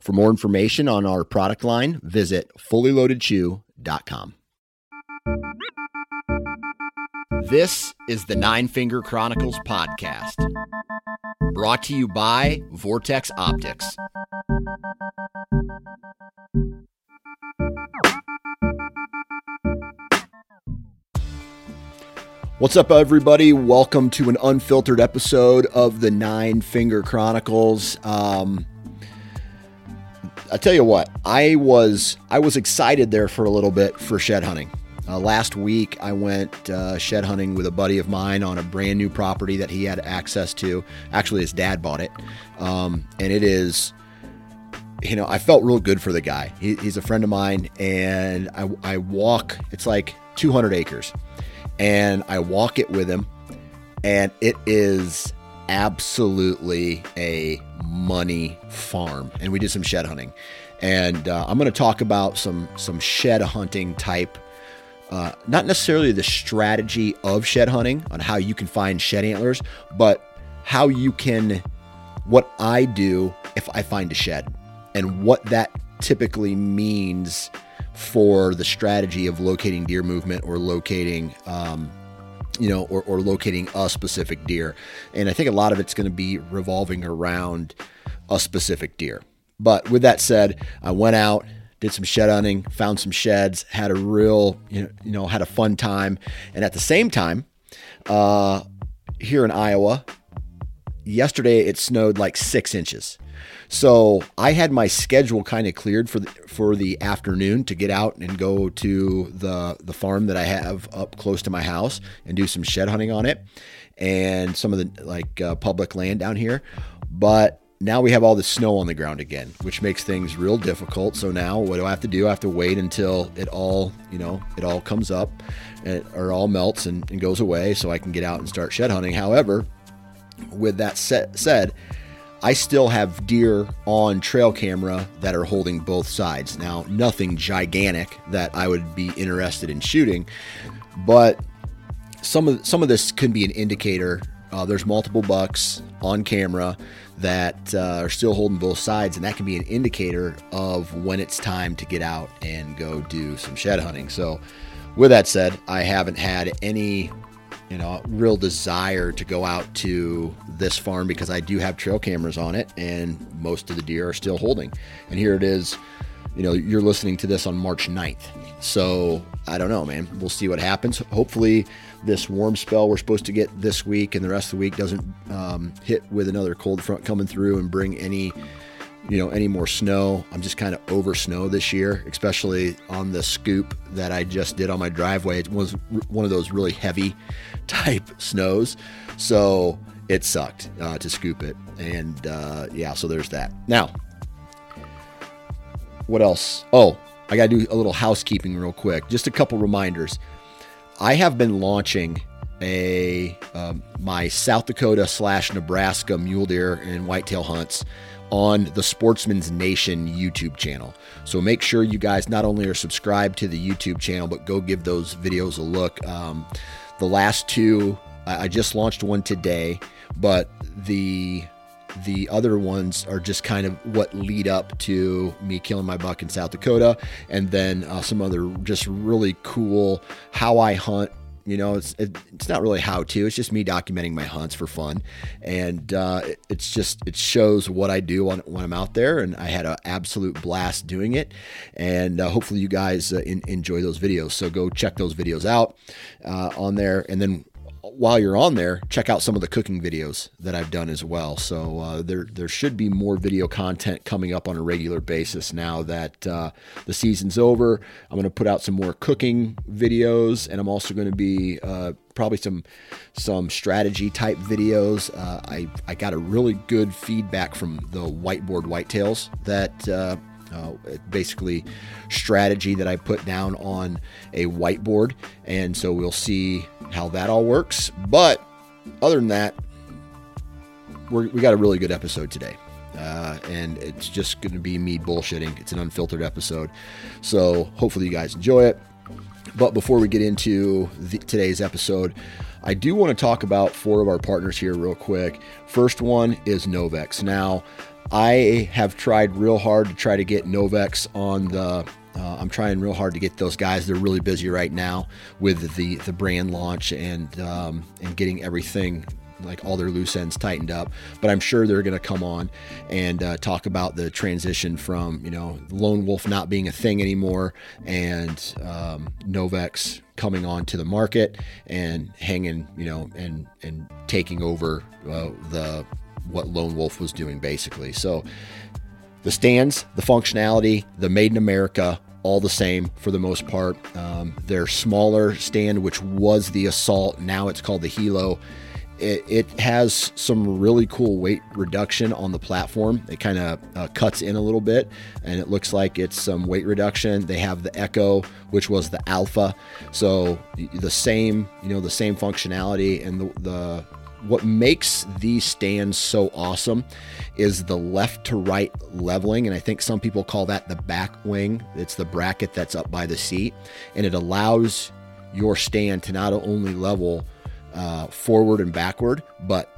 For more information on our product line, visit fullyloadedchew.com. This is the 9 Finger Chronicles podcast, brought to you by Vortex Optics. What's up, everybody? Welcome to an unfiltered episode of the 9 Finger Chronicles. I tell you what, I was excited there for a little bit for shed hunting. Last week, I went shed hunting with a buddy of mine on a brand new property that he had access to. Actually, his dad bought it, and it is, you know, I felt real good for the guy. He's a friend of mine, and I walk. It's like 200 acres, and I walk it with him, and it is absolutely a money farm. And we did some shed hunting, and I'm going to talk about some shed hunting type, not necessarily the strategy of shed hunting on how you can find shed antlers, but how you can, what I do if I find a shed and what that typically means for the strategy of locating deer movement or locating, or locating a specific deer. And I think a lot of it's going to be revolving around a specific deer. But with that said, I went out, did some shed hunting, found some sheds, had a real, had a fun time. And at the same time, here in Iowa, yesterday it snowed like 6 inches. So I had my schedule kind of cleared for the afternoon to get out and go to the farm that I have up close to my house and do some shed hunting on it and some of the public land down here. But now we have all the snow on the ground again, which makes things real difficult. So now what do I have to do? I have to wait until it all comes up or all melts and goes away so I can get out and start shed hunting. However, with that said, I still have deer on trail camera that are holding both sides. Now, nothing gigantic that I would be interested in shooting, but some of this could be an indicator. There's multiple bucks on camera that are still holding both sides, and that can be an indicator of when it's time to get out and go do some shed hunting. So with that said, I haven't had any real desire to go out to this farm because I do have trail cameras on it and most of the deer are still holding. And here it is, you're listening to this on March 9th. So I don't know, man, we'll see what happens. Hopefully this warm spell we're supposed to get this week and the rest of the week doesn't hit with another cold front coming through and bring any more snow. I'm just kind of over snow this year, especially on the scoop that I just did on my driveway. It was one of those really heavy type snows. So it sucked to scoop it. And yeah, so there's that. Now, what else? Oh, I got to do a little housekeeping real quick. Just a couple reminders. I have been launching my South Dakota / Nebraska mule deer and whitetail hunts on the Sportsman's Nation YouTube channel. So make sure you guys not only are subscribed to the YouTube channel, but go give those videos a look. The last two, I just launched one today, but the other ones are just kind of what lead up to me killing my buck in South Dakota, and then some other just really cool how I hunt. You know, it's not really how to, it's just me documenting my hunts for fun. And it shows what I do when I'm out there, and I had an absolute blast doing it. And hopefully you guys enjoy those videos. So go check those videos out on there. And then while you're on there, check out some of the cooking videos that I've done as well. So there should be more video content coming up on a regular basis now that the season's over. I'm going to put out some more cooking videos, and I'm also going to be probably some strategy type videos. I got a really good feedback from the whiteboard whitetails that basically strategy that I put down on a whiteboard. And so we'll see how that all works. But other than that, we got a really good episode today. And it's just going to be me bullshitting. It's an unfiltered episode. So hopefully you guys enjoy it. But before we get into today's episode, I do want to talk about four of our partners here real quick. First one is Novex. Now, I have tried real hard to try to get Novex on the, I'm trying real hard to get those guys. They're really busy right now with the brand launch and getting everything, like all their loose ends tightened up, but I'm sure they're going to come on and talk about the transition from, you know, Lone Wolf not being a thing anymore, and Novex coming on to the market and hanging, you know, and taking over what Lone Wolf was doing, basically. So the stands, the functionality, the Made in America, all the same for the most part. Their smaller stand, which was the Assault, now it's called the Hilo. It has some really cool weight reduction on the platform. It kind of cuts in a little bit, and it looks like it's some weight reduction. They have the Echo, which was the Alpha. So the same functionality, and the what makes these stands so awesome is the left to right leveling. And I think some people call that the back wing. It's the bracket that's up by the seat, and it allows your stand to not only level forward and backward, but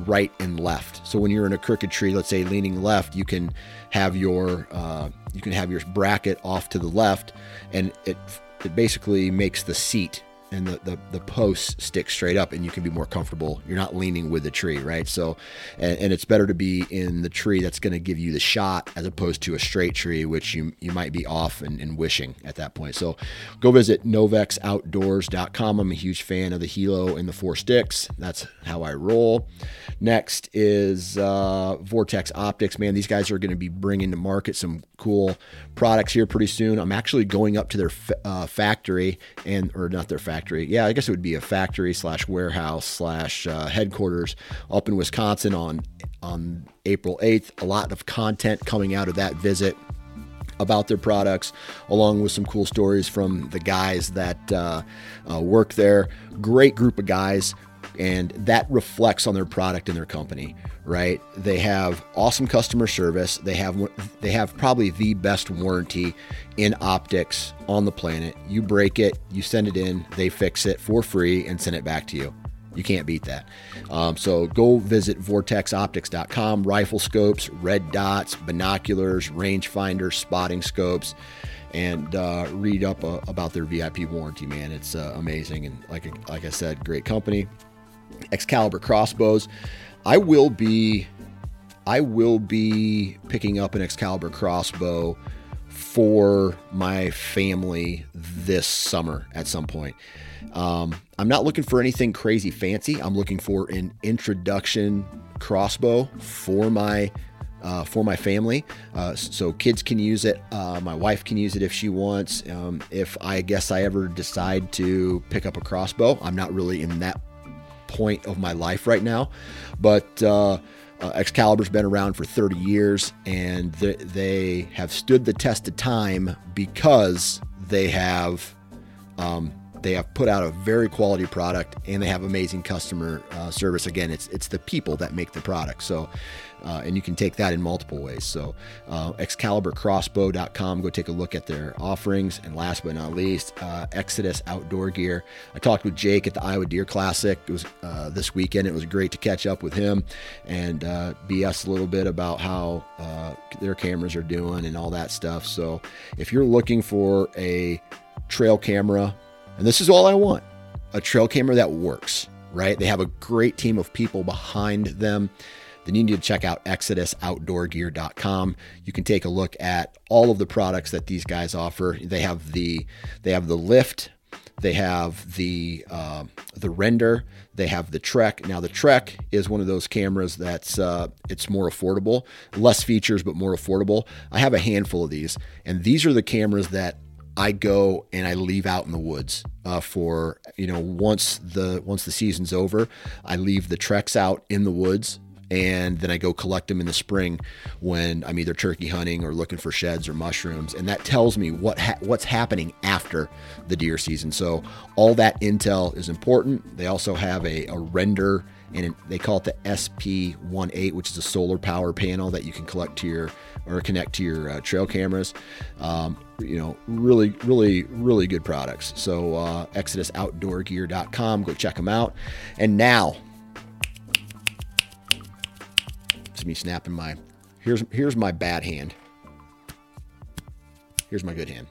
right and left. So when you're in a crooked tree, let's say leaning left, you can have your bracket off to the left, and it basically makes the seat and the posts stick straight up, and you can be more comfortable. You're not leaning with the tree, right? So, and it's better to be in the tree that's going to give you the shot as opposed to a straight tree, which you might be off and wishing at that point. So go visit novexoutdoors.com. I'm a huge fan of the Hilo and the 4 sticks. That's how I roll. Next is Vortex Optics. Man, these guys are going to be bringing to market some cool products here pretty soon. I'm actually going up to their factory, and or not their factory. Yeah, I guess it would be a factory / warehouse / headquarters up in Wisconsin on April 8th. A lot of content coming out of that visit about their products, along with some cool stories from the guys that work there. Great group of guys, and that reflects on their product and their company, right? They have awesome customer service. They have probably the best warranty in optics on the planet. You break it, you send it in, they fix it for free and send it back to you. You can't beat that. So go visit vortexoptics.com. Rifle scopes, red dots, binoculars, rangefinders, spotting scopes, and read up about their VIP warranty, man. It's amazing. And like I said, great company. Excalibur Crossbows. I will be picking up an Excalibur crossbow for my family this summer at some point. I'm not looking for anything crazy fancy. I'm looking for an introduction crossbow for my family. So kids can use it. My wife can use it if she wants. If I guess I ever decide to pick up a crossbow, I'm not really in that point of my life right now. But Excalibur's been around for 30 years, and they have stood the test of time because they have put out a very quality product, and they have amazing customer service. Again, it's the people that make the product. So, and you can take that in multiple ways. So, ExcaliburCrossbow.com, go take a look at their offerings. And last but not least, Exodus Outdoor Gear. I talked with Jake at the Iowa Deer Classic. It was this weekend. It was great to catch up with him and BS a little bit about how their cameras are doing and all that stuff. So if you're looking for a trail camera, and this is all I want, a trail camera that works, right? They have a great team of people behind them. Then you need to check out ExodusOutdoorGear.com. You can take a look at all of the products that these guys offer. They have the lift, they have the render, they have the Trek. Now the Trek is one of those cameras that's it's more affordable, less features but more affordable. I have a handful of these, and these are the cameras that I go and I leave out in the woods for, you know, once the season's over. I leave the Treks out in the woods, and then I go collect them in the spring when I'm either turkey hunting or looking for sheds or mushrooms. And that tells me what's happening after the deer season. So all that intel is important. They also have a render, and they call it the SP18, which is a solar power panel that you can connect to your trail cameras. You know, really, really, really good products. So ExodusOutdoorGear.com, go check them out. And now, it's me snapping my, here's my bad hand. Here's my good hand.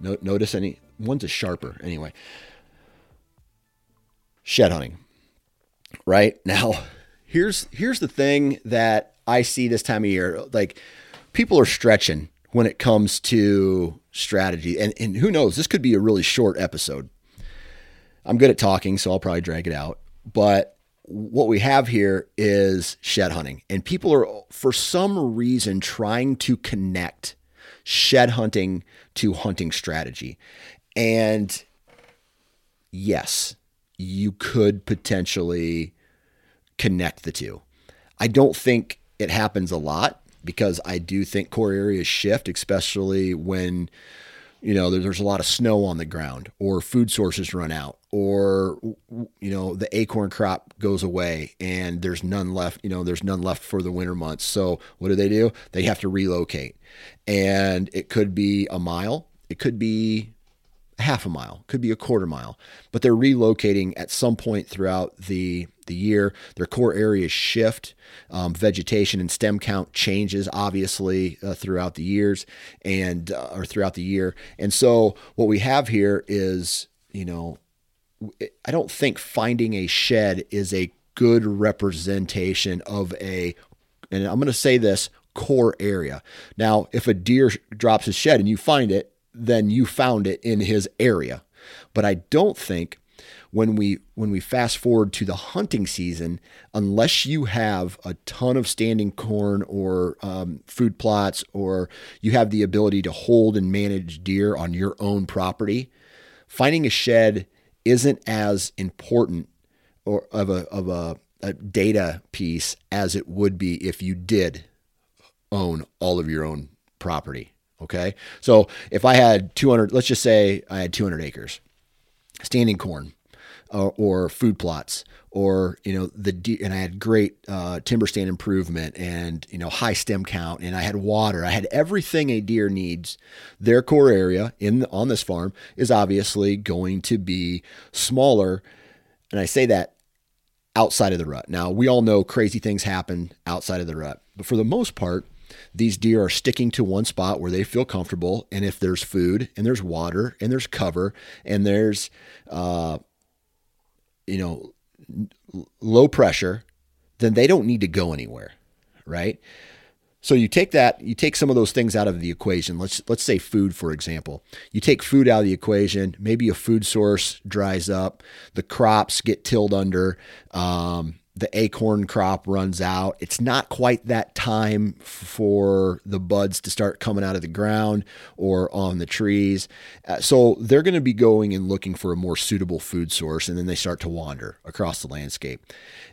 Notice one's a sharper anyway. Shed hunting. Right now, here's the thing that I see this time of year. Like, people are stretching when it comes to strategy, and who knows, this could be a really short episode. I'm good at talking, so I'll probably drag it out. But what we have here is shed hunting, and people are, for some reason, trying to connect shed hunting to hunting strategy. And yes, you could potentially connect the two. I don't think it happens a lot, because I do think core areas shift, especially when, you know, there's a lot of snow on the ground, or food sources run out, or, you know, the acorn crop goes away and there's none left, you know, there's none left for the winter months. So what do? They have to relocate, and it could be a mile. It could be half a mile, could be a quarter mile, but they're relocating at some point throughout the year. Their core areas shift, vegetation and stem count changes, obviously, throughout the years and, or throughout the year. And so what we have here is, you know, I don't think finding a shed is a good representation of and I'm going to say this, core area. Now, if a deer drops his shed and you find it, then you found it in his area. But I don't think when we fast forward to the hunting season, unless you have a ton of standing corn or food plots, or you have the ability to hold and manage deer on your own property, finding a shed isn't as important or of a data piece as it would be if you did own all of your own property. Okay. So if I had 200, let's just say I had 200 acres, standing corn or food plots, or, you know, and I had great timber stand improvement, and, you know, high stem count, and I had water, I had everything a deer needs. Their core area on this farm is obviously going to be smaller. And I say that outside of the rut. Now, we all know crazy things happen outside of the rut, but for the most part, these deer are sticking to one spot where they feel comfortable. And if there's food and there's water and there's cover and there's, you know, low pressure, then they don't need to go anywhere. Right. So you take some of those things out of the equation. Let's say food, for example. You take food out of the equation, maybe a food source dries up, the crops get tilled under, the acorn crop runs out. It's not quite that time for the buds to start coming out of the ground or on the trees. So they're going to be going and looking for a more suitable food source, and then they start to wander across the landscape.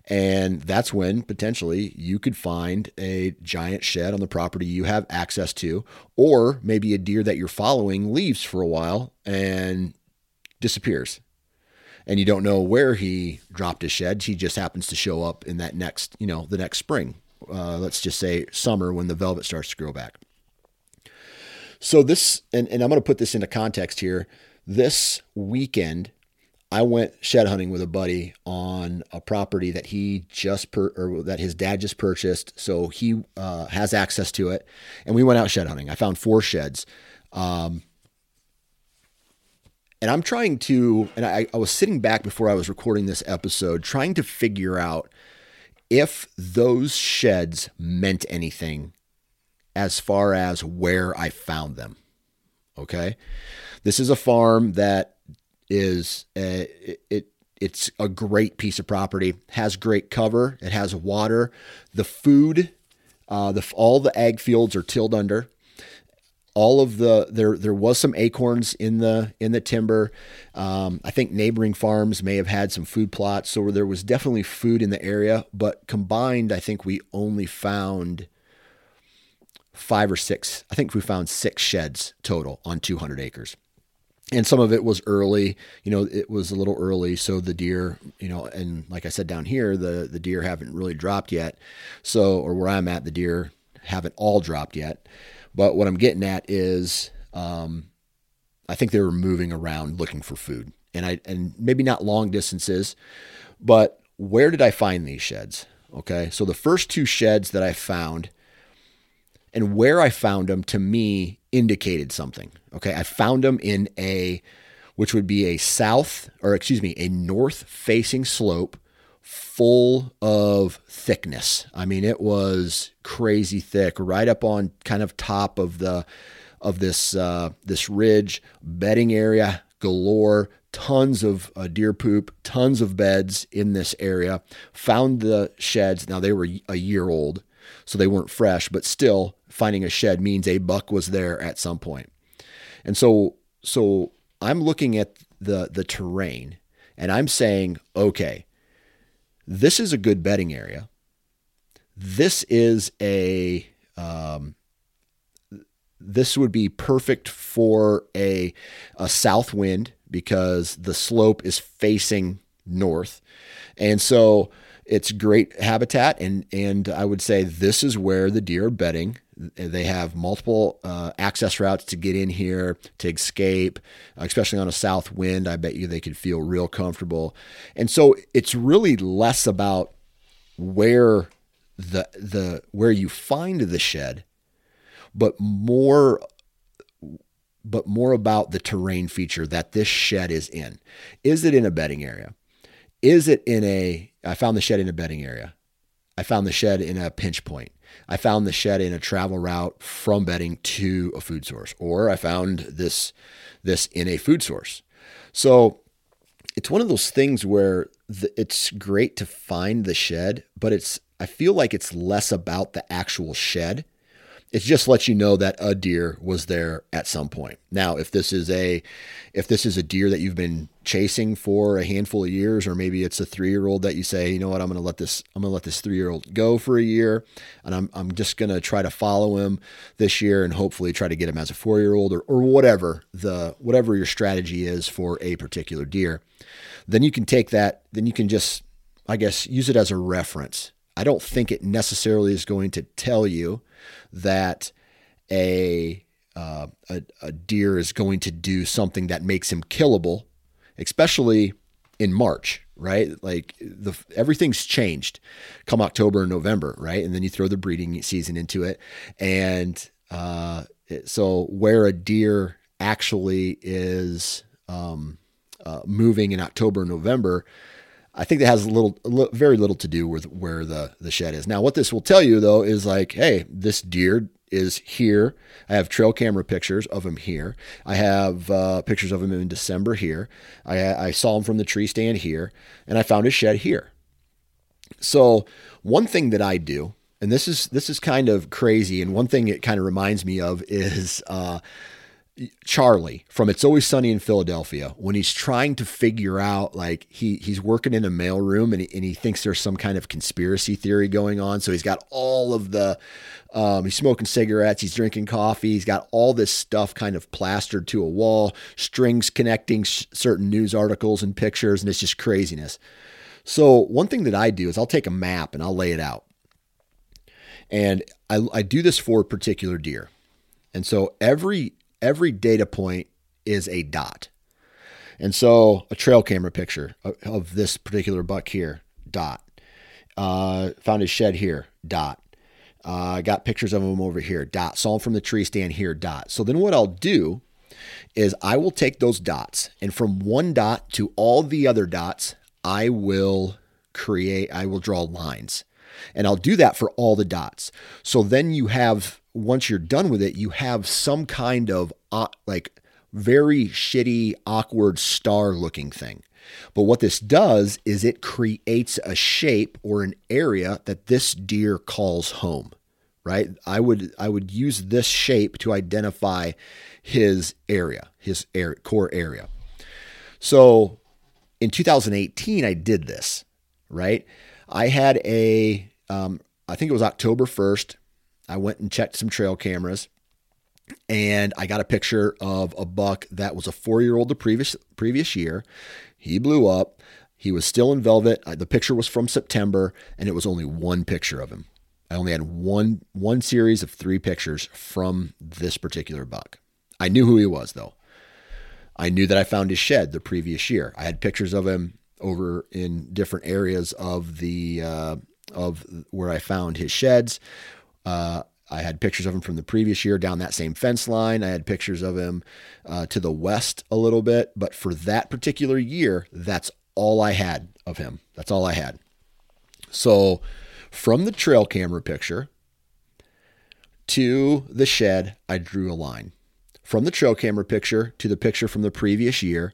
And that's when potentially you could find a giant shed on the property you have access to, or maybe a deer that you're following leaves for a while and disappears. And you don't know where he dropped his shed. He just happens to show up in that next, you know, the next spring. Let's just say summer, when the velvet starts to grow back. So this, and I'm going to put this into context here. This weekend, I went shed hunting with a buddy on a property that he just, that his dad just purchased. So he has access to it. And we went out shed hunting. I found 4 sheds. And I'm trying to, and I was sitting back before I was recording this episode, trying to figure out if those sheds meant anything as far as where I found them. Okay. This is a farm that is, it's a great piece of property, has great cover. It has water, the food, all the ag fields are tilled under. All of the, there was some acorns in the timber. I think neighboring farms may have had some food plots. So there was definitely food in the area, but combined, I think we only found 5 or 6. I think we found 6 sheds total on 200 acres. And some of it was early, you know, it was a little early. So the deer, you know, and like I said, down here, the deer haven't really dropped yet. So, or where I'm at, the deer haven't all dropped yet. But what I'm getting at is, I think they were moving around looking for food, and maybe not long distances, but where did I find these sheds? Okay. So the first 2 sheds that I found and where I found them, to me, indicated something. Okay. I found them in a north facing slope full of thickness. I mean, it was crazy thick, right up on kind of top of this ridge, bedding area galore, tons of deer poop, tons of beds in this area. Found the sheds. Now, they were a year old, so they weren't fresh, but still, finding a shed means a buck was there at some point. And so I'm looking at the terrain, and I'm saying, okay, this is a good bedding area. This is this would be perfect for a south wind, because the slope is facing north. And so it's great habitat. And I would say this is where the deer are bedding. They have multiple access routes to get in here, to escape, especially on a south wind. I bet you they could feel real comfortable. And so it's really less about where where you find the shed, but more about the terrain feature that this shed is in. Is it in a bedding area? I found the shed in a bedding area. I found the shed in a pinch point. I found the shed in a travel route from bedding to a food source, or I found this in a food source. So it's one of those things where it's great to find the shed, but I feel like it's less about the actual shed. It just lets you know that a deer was there at some point. Now, if this is a deer that you've been chasing for a handful of years, or maybe it's a 3-year-old that you say, you know what, I'm going to let this 3-year-old go for a year. And I'm just going to try to follow him this year and hopefully try to get him as a 4-year-old or whatever your strategy is for a particular deer. Then you can take that. Then you can just, I guess, use it as a reference. I don't think it necessarily is going to tell you that a deer is going to do something that makes him killable, especially in March, right? Like everything's changed come October and November, right? And then you throw the breeding season into it. And so where a deer actually is moving in October and November, I think that has very little to do with where the shed is. Now, what this will tell you, though, is like, hey, this deer is here. I have trail camera pictures of him here. I have pictures of him in December here. I saw him from the tree stand here, and I found his shed here. So one thing that I do, and this is kind of crazy, and one thing it kind of reminds me of is Charlie from It's Always Sunny in Philadelphia, when he's trying to figure out, like, he's working in a mailroom and he thinks there's some kind of conspiracy theory going on. So he's got all of the, he's smoking cigarettes, he's drinking coffee, he's got all this stuff kind of plastered to a wall, strings connecting certain news articles and pictures, and it's just craziness. So one thing that I do is I'll take a map and I'll lay it out. And I do this for a particular deer. And so every data point is a dot. And so a trail camera picture of this particular buck here, dot. Found his shed here, dot. Got pictures of him over here, dot. Saw him from the tree stand here, dot. So then what I'll do is I will take those dots, and from one dot to all the other dots, I will draw lines, and I'll do that for all the dots. So then you have, once you're done with it, you have some kind of like very shitty, awkward star looking thing. But what this does is it creates a shape or an area that this deer calls home, right? I would use this shape to identify his core area. So in 2018, I did this, right? I had I think it was October 1st. I went and checked some trail cameras, and I got a picture of a buck that was a 4-year-old the previous year. He blew up. He was still in velvet. The picture was from September, and it was only one picture of him. I only had one series of 3 pictures from this particular buck. I knew who he was, though. I knew that I found his shed the previous year. I had pictures of him over in different areas of the of where I found his sheds. I had pictures of him from the previous year down that same fence line. I had pictures of him to the west a little bit, but for that particular year, that's all I had of him. That's all I had. So from the trail camera picture to the shed, I drew a line. From the trail camera picture to the picture from the previous year,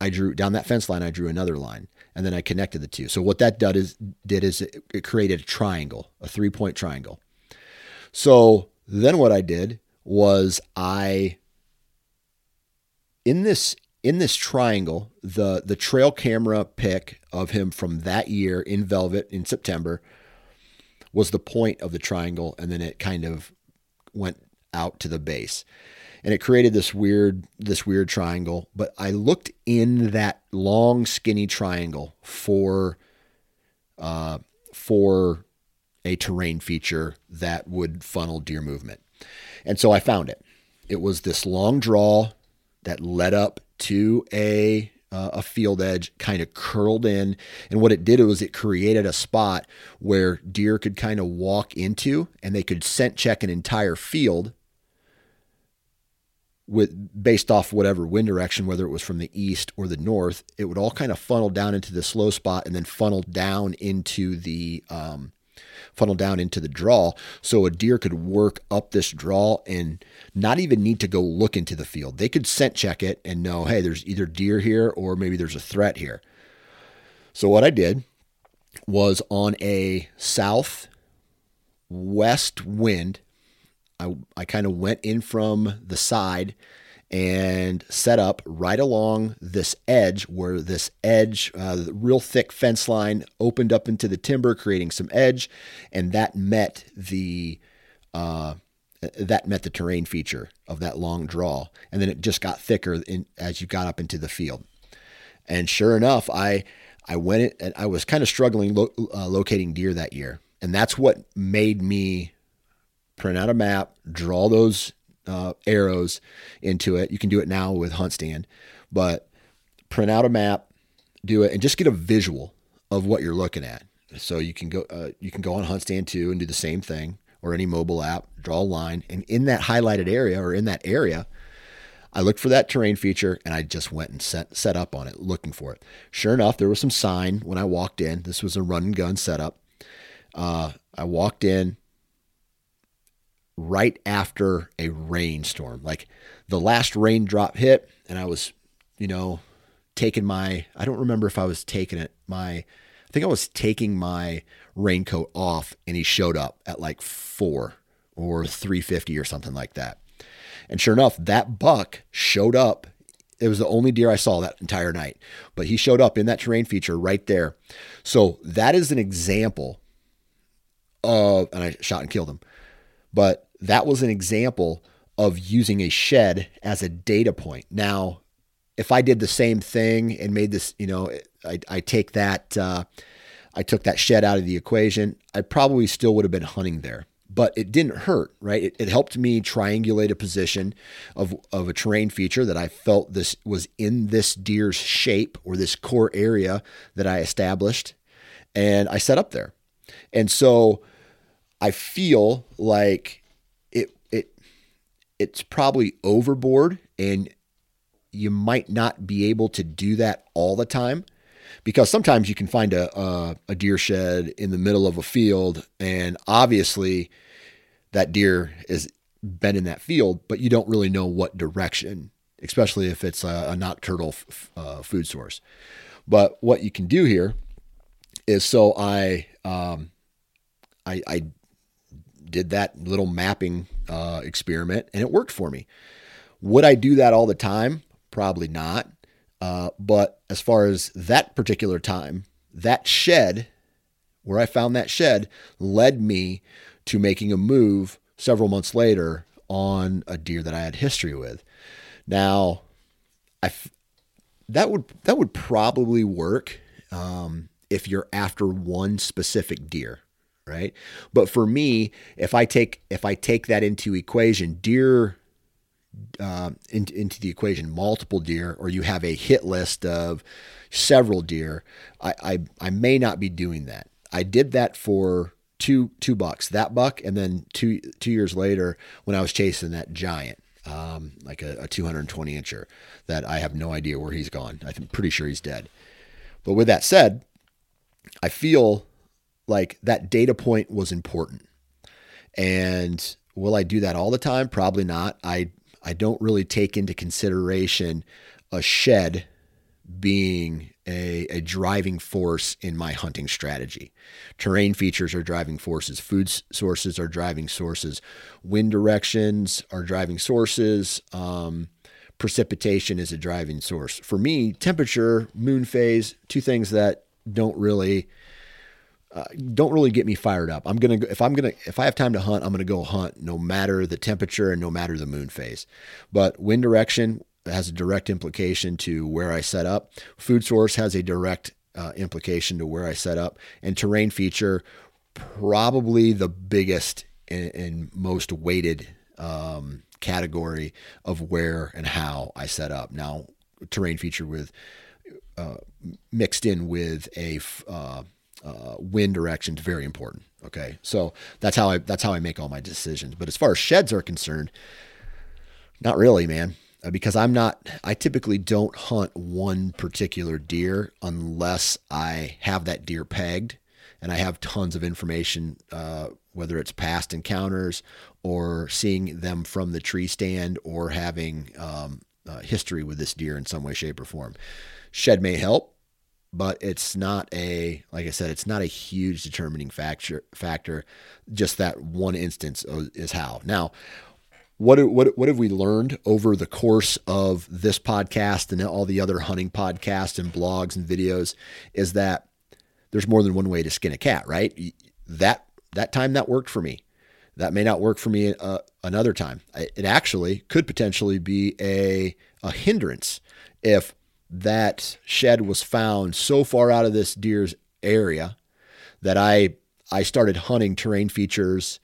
I drew down that fence line. I drew another line, and then I connected the two. So what that did is it created a triangle, a 3-point triangle. So then what I did was in this triangle, the trail camera pic of him from that year in velvet in September was the point of the triangle. And then it kind of went out to the base. And it created this weird triangle, but I looked in that long skinny triangle for a terrain feature that would funnel deer movement. And so I found it. It was this long draw that led up to a field edge, kind of curled in. And what it did was it created a spot where deer could kind of walk into, and they could scent check an entire field with based off whatever wind direction, whether it was from the east or the north. It would all kind of funnel down into this low spot, and then funnel down into the draw. So a deer could work up this draw and not even need to go look into the field. They could scent check it and know, hey, there's either deer here or maybe there's a threat here. So what I did was, on a southwest wind, I kind of went in from the side and set up right along this edge, where this edge, the real thick fence line, opened up into the timber, creating some edge. And that met the terrain feature of that long draw. And then it just got thicker as you got up into the field. And sure enough, I went in, and I was kind of struggling locating deer that year. And that's what made me print out a map, draw those arrows into it. You can do it now with Hunt Stand, but print out a map, do it, and just get a visual of what you're looking at. So you can go on Hunt Stand too and do the same thing, or any mobile app, draw a line. And in that highlighted area, or in that area, I looked for that terrain feature, and I just went and set up on it, looking for it. Sure enough, there was some sign when I walked in. This was a run and gun setup. I walked in right after a rainstorm, like the last raindrop hit, and I was, taking my, I don't remember if I was taking it, my I think I was taking my raincoat off and he showed up at like 4 or 350 or something like that. And sure enough, that buck showed up. It was the only deer I saw that entire night, but he showed up in that terrain feature right there. So that is an example of, and I shot and killed him, but that was an example of using a shed as a data point. Now, if I did the same thing and made this, you know, I took that shed out of the equation, I probably still would have been hunting there. But it didn't hurt, right? It helped me triangulate a position of a terrain feature that I felt this was in this deer's shape or this core area that I established, and I set up there. And so I feel like it's probably overboard, and you might not be able to do that all the time, because sometimes you can find a deer shed in the middle of a field, and obviously that deer has been in that field, but you don't really know what direction, especially if it's a nocturnal food source. But what you can do here is, so I did that little mapping experiment, and it worked for me. Would I do that all the time? Probably not. But as far as that particular time, that shed, where I found that shed, led me to making a move several months later on a deer that I had history with. Now, that would probably work if you're after one specific deer, right? But for me, if I take that into equation, deer. Into the equation, multiple deer, or you have a hit list of several deer, I may not be doing that. I did that for two bucks, that buck, and then two years later when I was chasing that giant, like a 220 incher that I have no idea where he's gone. I'm pretty sure he's dead. But with that said, I feel like that data point was important. And will I do that all the time? Probably not. I don't really take into consideration a shed being a driving force in my hunting strategy. Terrain features are driving forces. Food sources are driving sources. Wind directions are driving sources. Precipitation is a driving source. For me, temperature, moon phase, two things that don't really get me fired up. If I have time to hunt, I'm going to go hunt no matter the temperature and no matter the moon phase. But wind direction has a direct implication to where I set up. Food source has a direct implication to where I set up, and terrain feature, probably the biggest and most weighted category of where and how I set up. Now, terrain feature with mixed in with a, wind direction is very important. Okay. So that's how I make all my decisions. But as far as sheds are concerned, not really, man, because I typically don't hunt one particular deer unless I have that deer pegged and I have tons of information, whether it's past encounters or seeing them from the tree stand or having, history with this deer in some way, shape or form. Shed may help, but it's not a huge determining factor. Just that one instance is how. Now, what have we learned over the course of this podcast and all the other hunting podcasts and blogs and videos is that there's more than one way to skin a cat, right? That time that worked for me, that may not work for me another time. It actually could potentially be a hindrance if that shed was found so far out of this deer's area that I started hunting terrain features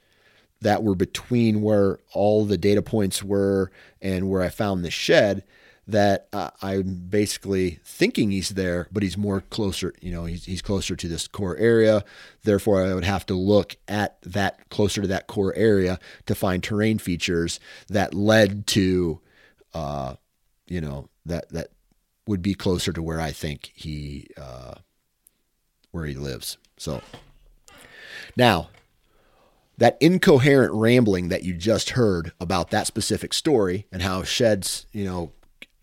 that were between where all the data points were and where I found the shed, that I'm basically thinking he's there, but he's more closer, you know, he's closer to this core area. Therefore, I would have to look at that closer to that core area to find terrain features that led to, you know, that would be closer to where I think where he lives. So now that incoherent rambling that you just heard about that specific story and how sheds, you know,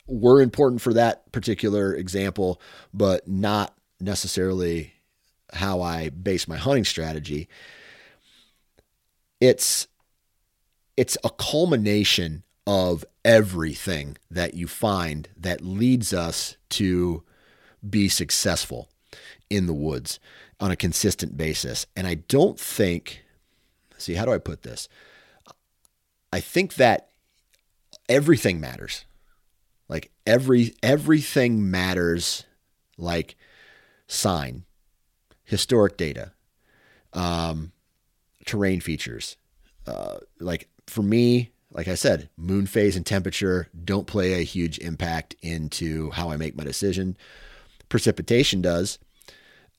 were important for that particular example, but not necessarily how I base my hunting strategy. It's a culmination of everything that you find that leads us to be successful in the woods on a consistent basis. And I don't think, see, how do I put this? I think that everything matters. Like everything matters, like sign, historic data, terrain features. Like for me, like I said, moon phase and temperature don't play a huge impact into how I make my decision. Precipitation does,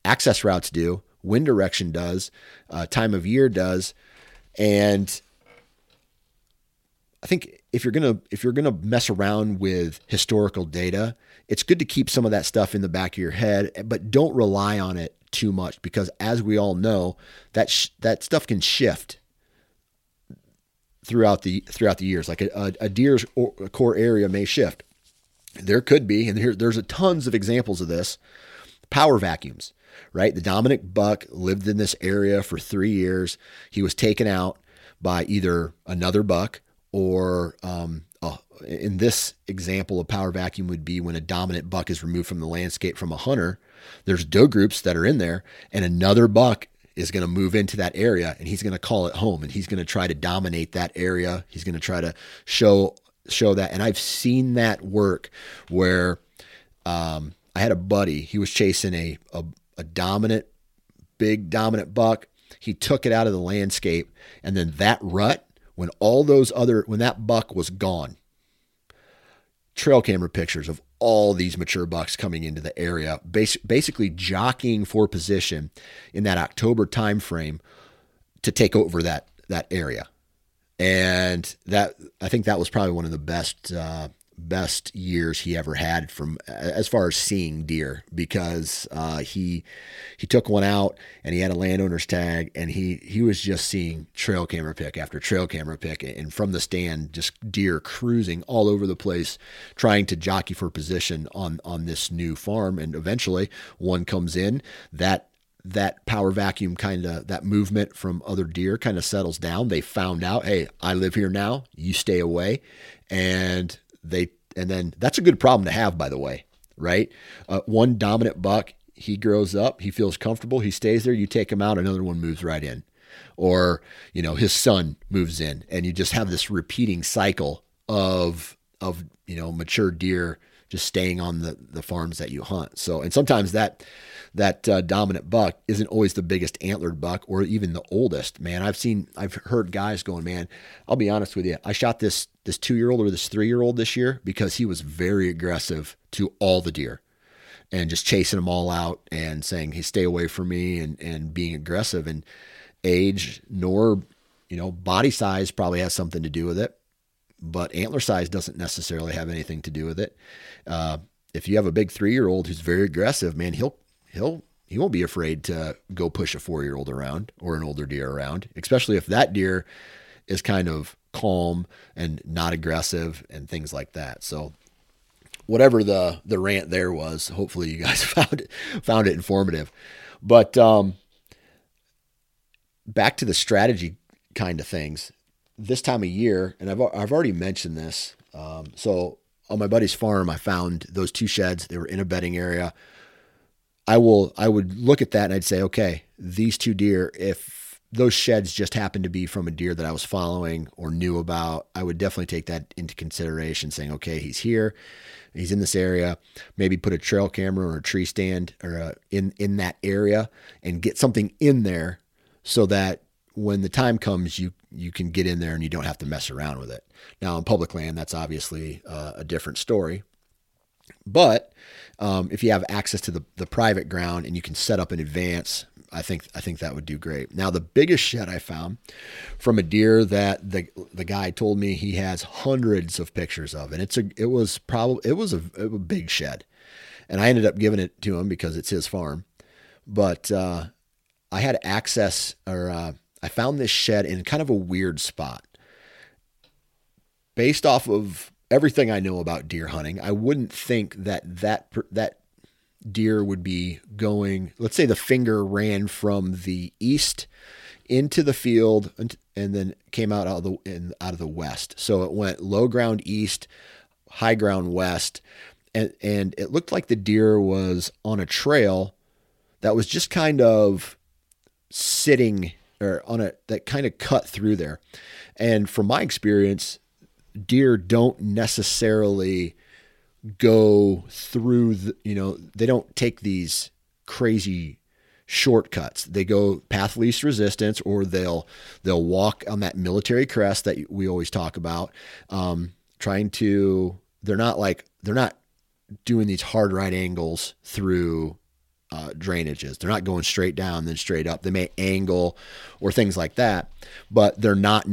access routes do, wind direction does, time of year does. And I think if you're gonna mess around with historical data, it's good to keep some of that stuff in the back of your head, but don't rely on it too much, because as we all know, that stuff can shift throughout the years. Like a deer's core area may shift. There could be, and there's a tons of examples of this, power vacuums, right? The dominant buck lived in this area for 3 years. He was taken out by either another buck or, in this example, a power vacuum would be when a dominant buck is removed from the landscape from a hunter. There's doe groups that are in there, and another buck is going to move into that area, and he's going to call it home, and he's going to try to dominate that area. He's going to try to show that. And I've seen that work where, I had a buddy, he was chasing a big dominant buck. He took it out of the landscape. And then that rut, when that buck was gone, trail camera pictures of all these mature bucks coming into the area, basically jockeying for position in that October timeframe to take over that area. And I think that was probably one of the best years he ever had from as far as seeing deer, because he took one out and he had a landowner's tag, and he was just seeing trail camera pick after trail camera pick, and from the stand just deer cruising all over the place trying to jockey for position on this new farm. And eventually one comes in, that power vacuum, kind of that movement from other deer kind of settles down. They found out, hey, I live here now, you stay away. And then that's a good problem to have, by the way, right? One dominant buck, he grows up, he feels comfortable, he stays there, you take him out, another one moves right in, or, you know, his son moves in, and you just have this repeating cycle of, you know, mature deer just staying on the farms that you hunt. So, and sometimes that dominant buck isn't always the biggest antlered buck or even the oldest, man. I've heard guys going, man, I'll be honest with you, I shot this 2-year-old or this 3-year-old this year because he was very aggressive to all the deer and just chasing them all out and saying, hey, stay away from me, and being aggressive. And age nor, you know, body size probably has something to do with it, but antler size doesn't necessarily have anything to do with it. If you have a big 3-year-old who's very aggressive, man, he won't be afraid to go push a 4-year-old around or an older deer around, especially if that deer is kind of calm and not aggressive and things like that. So whatever the rant there was, hopefully you guys found it informative. But back to the strategy kind of things this time of year, and I've already mentioned this. So on my buddy's farm, I found those 2 sheds. They were in a bedding area. I would look at that and I'd say, okay, these 2 deer, if those sheds just happened to be from a deer that I was following or knew about, I would definitely take that into consideration, saying, okay, he's here, he's in this area, maybe put a trail camera or a tree stand or in that area and get something in there so that when the time comes, you can get in there and you don't have to mess around with it. Now on public land, that's obviously a different story. But if you have access to the private ground and you can set up in advance, I think that would do great. Now, the biggest shed I found from a deer that the guy told me he has hundreds of pictures of, and it was a big shed, and I ended up giving it to him because it's his farm. But I had access, or I found this shed in kind of a weird spot. Based off of everything I know about deer hunting, I wouldn't think that deer would be going, let's say the finger ran from the east into the field and then came out of the west. So it went low ground east, high ground west, and it looked like the deer was on a trail that was just kind of sitting or on a, that kind of cut through there. And from my experience, deer don't necessarily go through the, you know, they don't take these crazy shortcuts. They go path least resistance, or they'll walk on that military crest that we always talk about. They're not doing these hard right angles through drainages. They're not going straight down, then straight up. They may angle or things like that, but they're not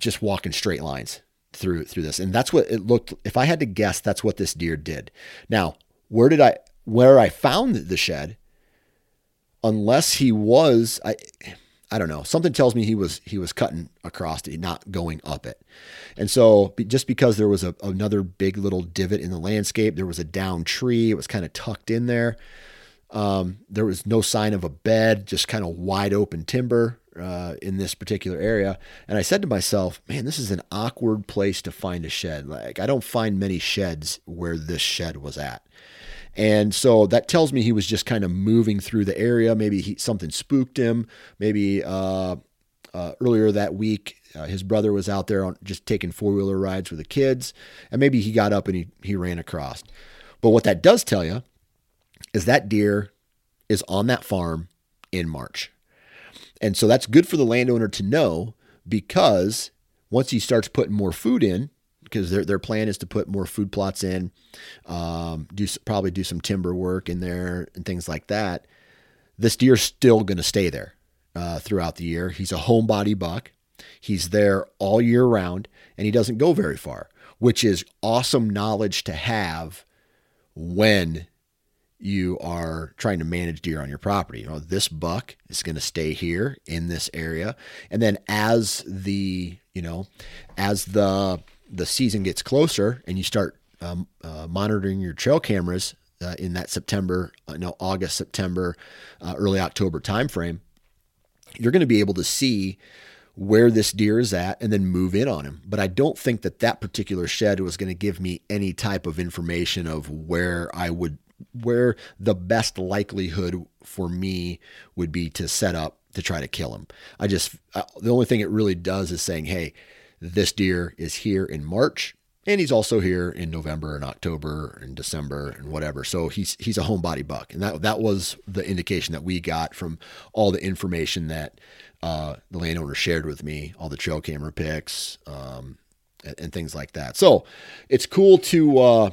just walking straight lines through this. And that's what it looked, if I had to guess, that's what this deer did. Now, where I found the shed, unless he was, I don't know, something tells me he was cutting across it, not going up it. And so just because there was another big little divot in the landscape, there was a down tree. It was kind of tucked in there. There was no sign of a bed, just kind of wide open timber in this particular area. And I said to myself, man, this is an awkward place to find a shed. Like, I don't find many sheds where this shed was at. And so that tells me he was just kind of moving through the area. Maybe something spooked him. Maybe earlier that week, his brother was out there just taking four-wheeler rides with the kids. And maybe he got up and he ran across. But what that does tell you is that deer is on that farm in March. And so that's good for the landowner to know, because once he starts putting more food in, because their plan is to put more food plots in, probably do some timber work in there and things like that. This deer's still going to stay there throughout the year. He's a homebody buck. He's there all year round, and he doesn't go very far, which is awesome knowledge to have when you are trying to manage deer on your property. You know, this buck is going to stay here in this area. And then as the season gets closer and you start monitoring your trail cameras in that August, September, early October timeframe, you're going to be able to see where this deer is at and then move in on him. But I don't think that particular shed was going to give me any type of information of where the best likelihood for me would be to set up to try to kill him. The only thing it really does is saying, hey, this deer is here in March, and he's also here in November and October and December and whatever. So he's a homebody buck. And that was the indication that we got from all the information that the landowner shared with me, all the trail camera pics and things like that. So it's cool to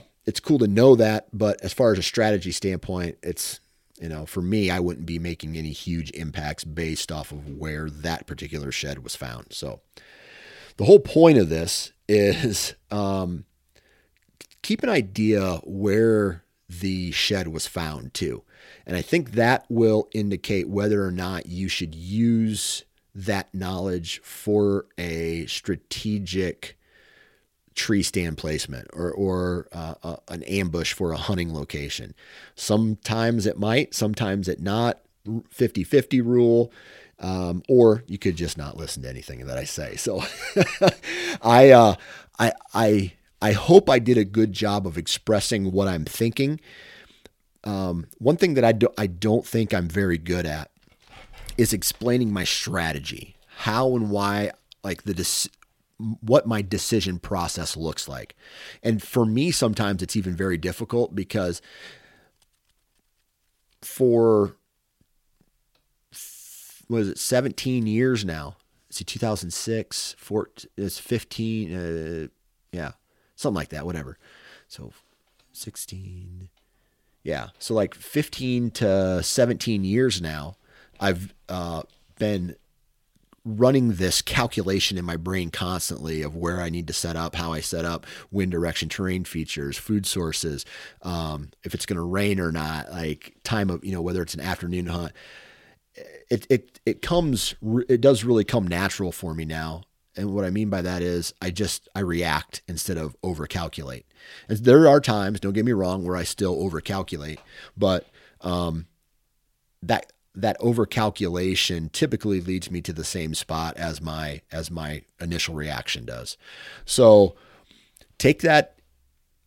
know that, but as far as a strategy standpoint, it's, you know, for me, I wouldn't be making any huge impacts based off of where that particular shed was found. So the whole point of this is keep an idea where the shed was found too. And I think that will indicate whether or not you should use that knowledge for a strategic tree stand placement or an ambush for a hunting location. Sometimes it might, sometimes it not. 50-50 rule. Or you could just not listen to anything that I say. So I hope I did a good job of expressing what I'm thinking. One thing that I don't think I'm very good at is explaining my strategy, how and why, like what my decision process looks like. And for me, sometimes it's even very difficult, because for 17 years now? Let's see, 2006, 15, something like that, whatever. So 16, so like 15 to 17 years now, I've been running this calculation in my brain constantly of where I need to set up, how I set up, wind direction, terrain features, food sources, if it's going to rain or not, like time of, you know, whether it's an afternoon hunt. it does really come natural for me now. And what I mean by that is I react instead of overcalculate. And there are times, don't get me wrong, where I still overcalculate, but that overcalculation typically leads me to the same spot as my initial reaction does. So take that,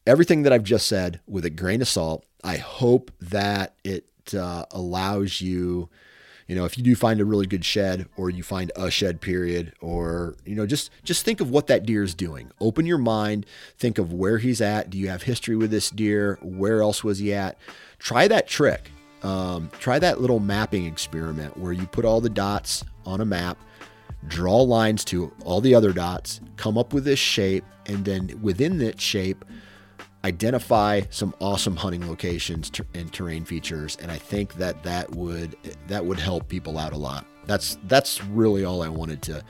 everything that I've just said, with a grain of salt. I hope that it allows you, if you do find a really good shed, or you find a shed period, or, just think of what that deer is doing. Open your mind. Think of where he's at. Do you have history with this deer? Where else was he at? Try that trick. Try that little mapping experiment where you put all the dots on a map, draw lines to all the other dots, come up with this shape, and then within that shape, identify some awesome hunting locations and terrain features. And I think that would help people out a lot. That's really all I wanted to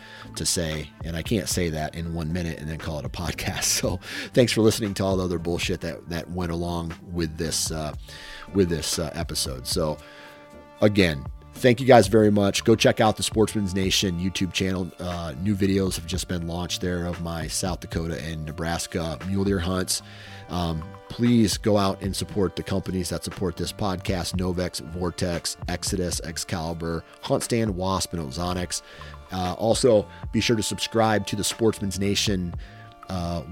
say. And I can't say that in 1 minute and then call it a podcast. So thanks for listening to all the other bullshit that went along with this episode. So again, thank you guys very much. Go check out the Sportsman's Nation YouTube channel. New videos have just been launched there of my South Dakota and Nebraska mule deer hunts. Please go out and support the companies that support this podcast: Novex, Vortex, Exodus, Excalibur, Hunt Stand, Wasp, and Ozonics. Also, be sure to subscribe to the Sportsman's Nation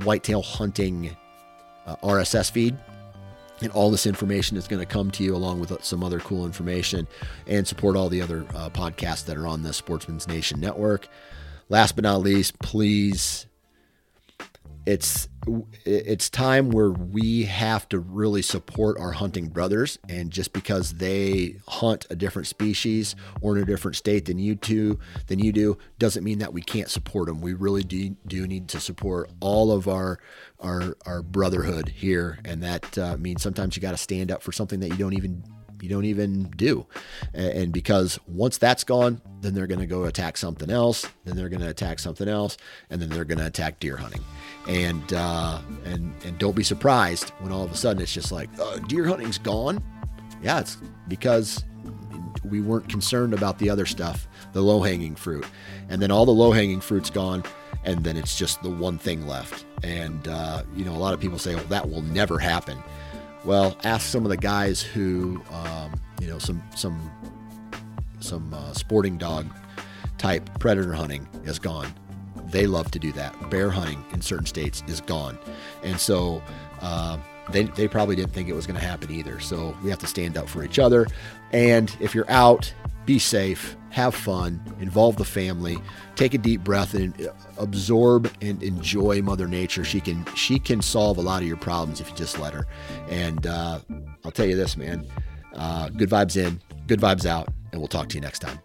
whitetail hunting RSS feed. And all this information is going to come to you along with some other cool information, and support all the other podcasts that are on the Sportsman's Nation network. Last but not least, please, it's time where we have to really support our hunting brothers. And just because they hunt a different species or in a different state than you do, doesn't mean that we can't support them. We really do need to support all of our brotherhood here. And that means sometimes you got to stand up for something that you don't even do. And because once that's gone, then they're going to go attack something else. Then they're going to attack something else. And then they're going to attack deer hunting. And don't be surprised when all of a sudden it's just like, deer hunting's gone. Yeah. It's because we weren't concerned about the other stuff, the low hanging fruit, and then all the low hanging fruit's gone. And then it's just the one thing left. And, a lot of people say, well, that will never happen. Well, ask some of the guys who, some sporting dog type predator hunting is gone. They love to do that. Bear hunting in certain states is gone. And so they probably didn't think it was going to happen either. So we have to stand up for each other. And if you're out, be safe, have fun, involve the family, take a deep breath and absorb and enjoy Mother Nature. She can solve a lot of your problems if you just let her. And I'll tell you this, man, good vibes in, good vibes out, and we'll talk to you next time.